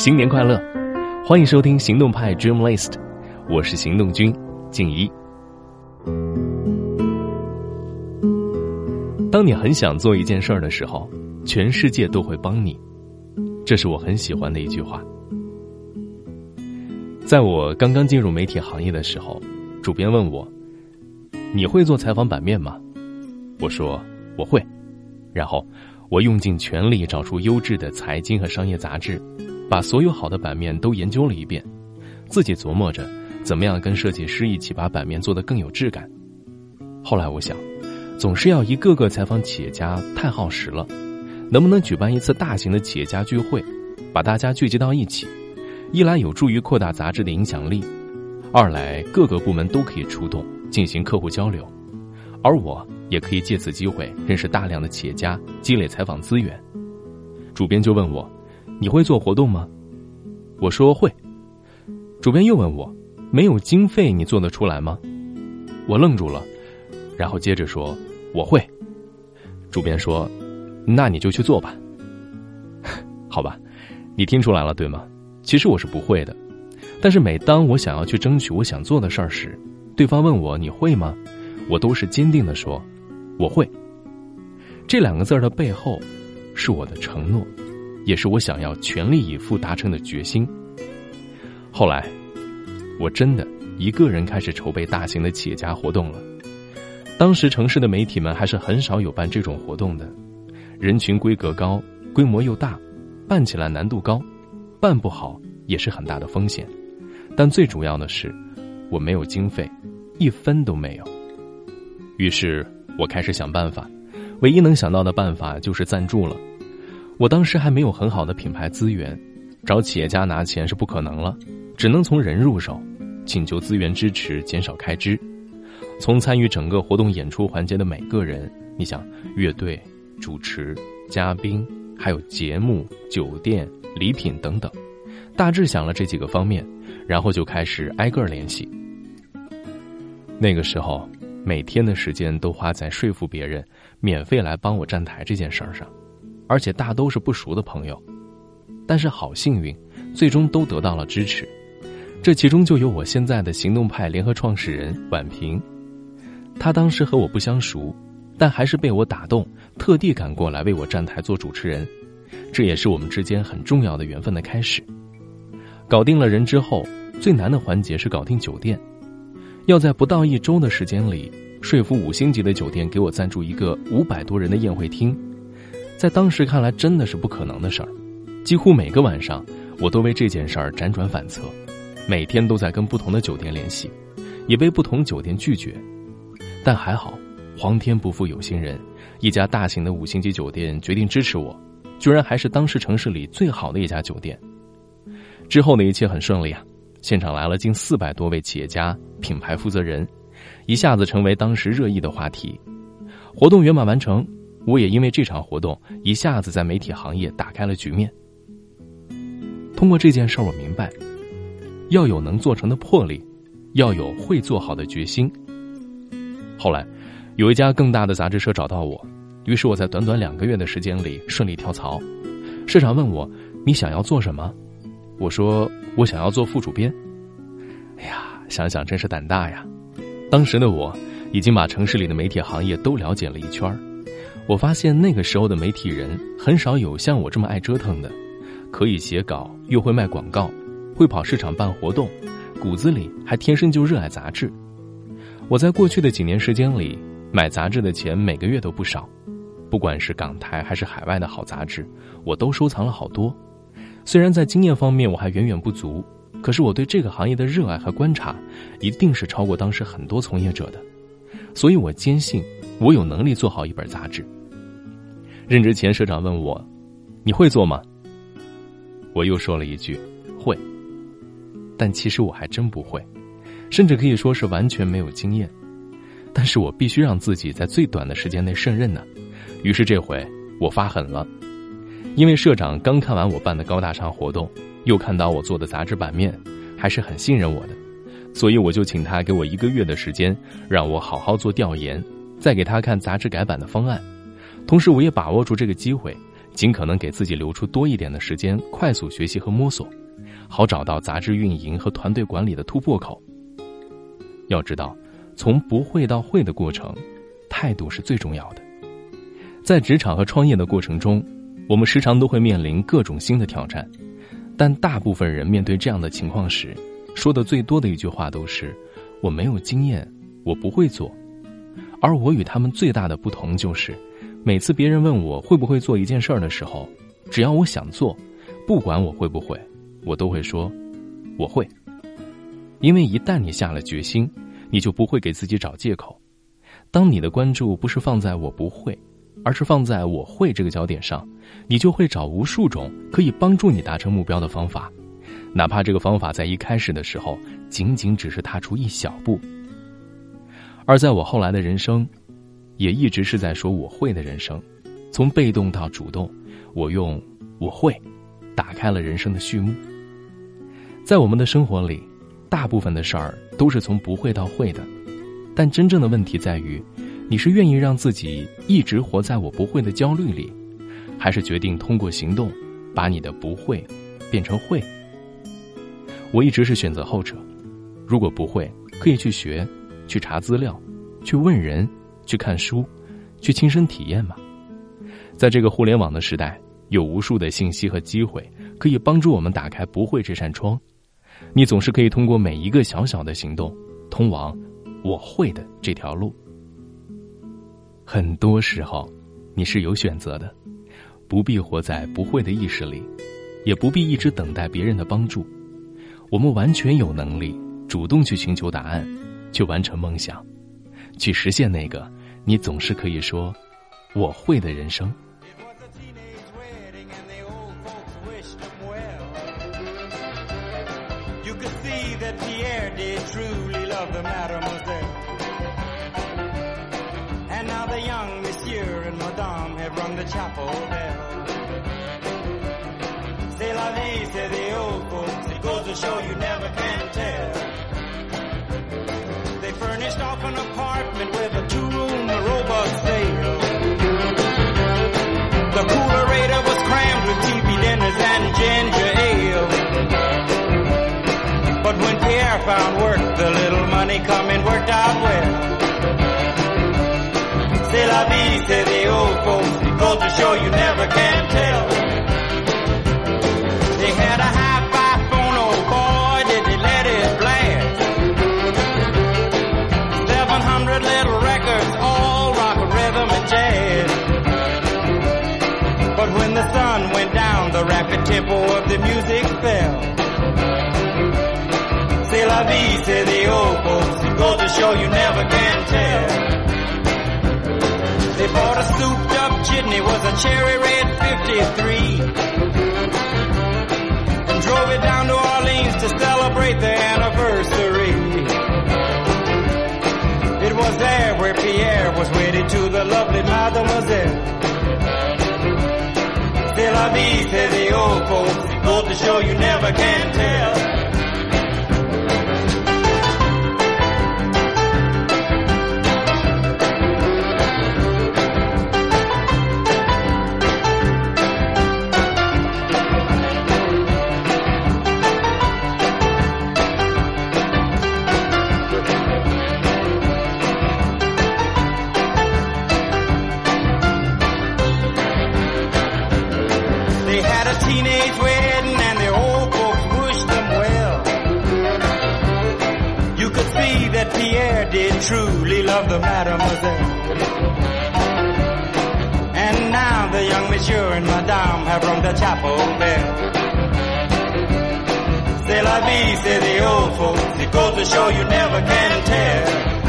新年快乐！欢迎收听行动派 Dream List， 我是行动君静一。当你很想做一件事儿的时候，全世界都会帮你，这是我很喜欢的一句话。在我刚刚进入媒体行业的时候，主编问我，你会做采访版面吗？我说我会，然后我用尽全力找出优质的财经和商业杂志，把所有好的版面都研究了一遍，自己琢磨着怎么样跟设计师一起把版面做得更有质感。后来我想，总是要一个个采访企业家太耗时了，能不能举办一次大型的企业家聚会，把大家聚集到一起，一来有助于扩大杂志的影响力，二来各个部门都可以出动进行客户交流，而我也可以借此机会认识大量的企业家，积累采访资源。主编就问我，你会做活动吗？我说会。主编又问我，没有经费你做得出来吗？我愣住了，然后接着说我会。主编说，那你就去做吧。好吧，你听出来了对吗？其实我是不会的，但是每当我想要去争取我想做的事儿时，对方问我你会吗，我都是坚定地说我会。这两个字的背后是我的承诺，也是我想要全力以赴达成的决心。后来我真的一个人开始筹备大型的企业家活动了。当时城市的媒体们还是很少有办这种活动的，人群规格高，规模又大，办起来难度高，办不好也是很大的风险。但最主要的是我没有经费，一分都没有。于是我开始想办法，唯一能想到的办法就是赞助了。我当时还没有很好的品牌资源，找企业家拿钱是不可能了，只能从人入手，请求资源支持，减少开支。从参与整个活动演出环节的每个人，你想乐队、主持、嘉宾，还有节目、酒店、礼品等等，大致想了这几个方面，然后就开始挨个联系。那个时候每天的时间都花在说服别人免费来帮我站台这件事儿上，而且大都是不熟的朋友。但是好幸运，最终都得到了支持，这其中就有我现在的行动派联合创始人婉平。他当时和我不相熟，但还是被我打动，特地赶过来为我站台做主持人，这也是我们之间很重要的缘分的开始。搞定了人之后，最难的环节是搞定酒店，要在不到1周的时间里说服5星级的酒店给我赞助一个500多人的宴会厅，在当时看来真的是不可能的事儿。几乎每个晚上我都为这件事儿辗转反侧，每天都在跟不同的酒店联系，也被不同酒店拒绝。但还好，皇天不负有心人，一家大型的5星级酒店决定支持我，居然还是当时城市里最好的一家酒店。之后的一切很顺利啊，现场来了近400多位企业家、品牌负责人，一下子成为当时热议的话题。活动圆满完成，我也因为这场活动一下子在媒体行业打开了局面。通过这件事儿，我明白要有能做成的魄力，要有会做好的决心。后来有一家更大的杂志社找到我，于是我在短短2个月的时间里顺利跳槽。社长问我，你想要做什么？我说我想要做副主编。哎呀，想想真是胆大呀。当时的我已经把城市里的媒体行业都了解了一圈，我发现那个时候的媒体人很少有像我这么爱折腾的，可以写稿，又会卖广告，会跑市场办活动，骨子里还天生就热爱杂志。我在过去的几年时间里买杂志的钱每个月都不少，不管是港台还是海外的好杂志，我都收藏了好多。虽然在经验方面我还远远不足，可是我对这个行业的热爱和观察一定是超过当时很多从业者的，所以我坚信我有能力做好一本杂志。任职前，社长问我，你会做吗？我又说了一句会，但其实我还真不会，甚至可以说是完全没有经验。但是我必须让自己在最短的时间内胜任呢。于是这回我发狠了，因为社长刚看完我办的高大上活动，又看到我做的杂志版面，还是很信任我的，所以我就请他给我1个月的时间，让我好好做调研，再给他看杂志改版的方案。同时我也把握住这个机会，尽可能给自己留出多一点的时间，快速学习和摸索，好找到杂志运营和团队管理的突破口。要知道，从不会到会的过程，态度是最重要的。在职场和创业的过程中，我们时常都会面临各种新的挑战，但大部分人面对这样的情况时，说的最多的一句话都是“我没有经验，我不会做”。而我与他们最大的不同就是，每次别人问我会不会做一件事儿的时候，只要我想做，不管我会不会，我都会说“我会”。因为一旦你下了决心，你就不会给自己找借口。当你的关注不是放在我不会，而是放在我会这个焦点上，你就会找无数种可以帮助你达成目标的方法，哪怕这个方法在一开始的时候仅仅只是踏出一小步。而在我后来的人生，也一直是在说我会的人生，从被动到主动，我用我会打开了人生的序幕。在我们的生活里，大部分的事儿都是从不会到会的，但真正的问题在于，你是愿意让自己一直活在我不会的焦虑里，还是决定通过行动把你的不会变成会？我一直是选择后者。如果不会，可以去学，去查资料，去问人，去看书，去亲身体验嘛。在这个互联网的时代，有无数的信息和机会可以帮助我们打开不会这扇窗，你总是可以通过每一个小小的行动通往我会的这条路。很多时候你是有选择的，不必活在不会的意识里，也不必一直等待别人的帮助，我们完全有能力主动去寻求答案，去完成梦想，去实现那个你总是可以说我会的人生。You could see that Pierre did truly love the mademoiselle. And now the young monsieur and madame have rung the chapel bell. C'est la vie, c'est the old folks, it goes to show you never can tell. They furnished off an apartment with a two-room robot sale. The coolerator was crammed with TV dinners and ginger ale.But when Pierre found work, the little money coming worked out well. C'est la vie, say the old folks, it goes to show you never can tell. They had a hi-fi phone, oh boy, did they let it blast. 700 little records, all rock, rhythm, and jazz. But when the sun went down, the rapid tempo of the music fell.C'est la vie, say the old folks, it goes to show you never can tell. They bought a souped up chitney, it was a cherry red 53, and drove it down to Orleans to celebrate the anniversary. It was there where Pierre was wedded to the lovely mademoiselle. C'est la vie, say the old folks, it goes to show you never can tell.Teenage wedding and the old folks wished them well. You could see that Pierre did truly love the mademoiselle. And now the young monsieur and madame have rung the chapel bell. C'est la vie, say the old folks, it goes to show you never can tell.